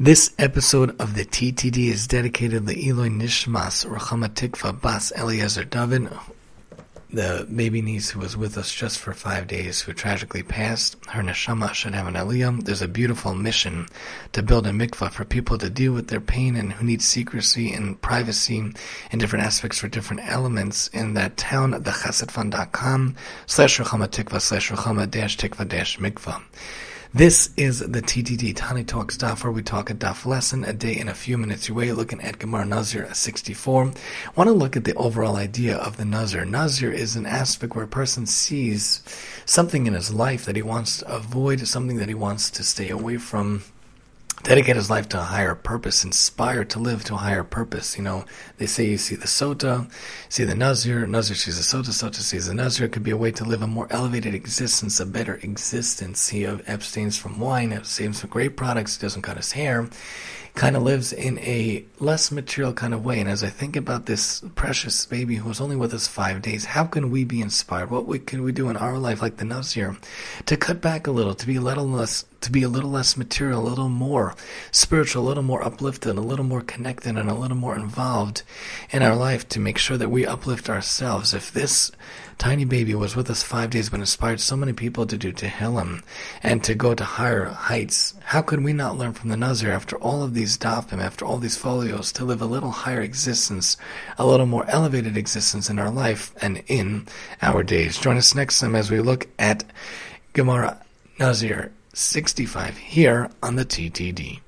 This episode of the TTD is dedicated to L'iloy Nishmas, Ruchama Tikva, bas Eliezer David, the baby niece who was with us just for 5 days, who tragically passed. Her neshama should have an aliyah. There's a beautiful mission to build a mikvah for people to deal with their pain and who need secrecy and privacy and different aspects for different elements in that town at thechesedfund.com /Ruchama Tikva/Ruchama-Tikva-Mikvah. This is the TTD Tani Talk stuff, where we talk a daf lesson a day in a few minutes away, looking at Gemara Nazir 64. I want to look at the overall idea of the Nazir. Nazir is an aspect where a person sees something in his life that he wants to avoid, something that he wants to stay away from, dedicate his life to a higher purpose, inspired to live to a higher purpose. You know, they say you see the sota, see the Nazir, Nazir sees the sota, sota sees the Nazir. It could be a way to live a more elevated existence, a better existence. He abstains from wine, abstains from grape products, doesn't cut his hair, kind of lives in a less material kind of way. And as I think about this precious baby who was only with us 5 days, how can we be inspired? Can we do in our life, like the Nazir, to cut back a little, to be a little less material, a little more spiritual, a little more uplifted, a little more connected, and a little more involved in our life to make sure that we uplift ourselves? If this tiny baby was with us 5 days but inspired so many people to do Tehillim and to go to higher heights, how could we not learn from the Nazir, after all of these dafim, after all these folios, to live a little higher existence, a little more elevated existence in our life and in our days? Join us next time as we look at Gemara Nazir 65 here on the TTD.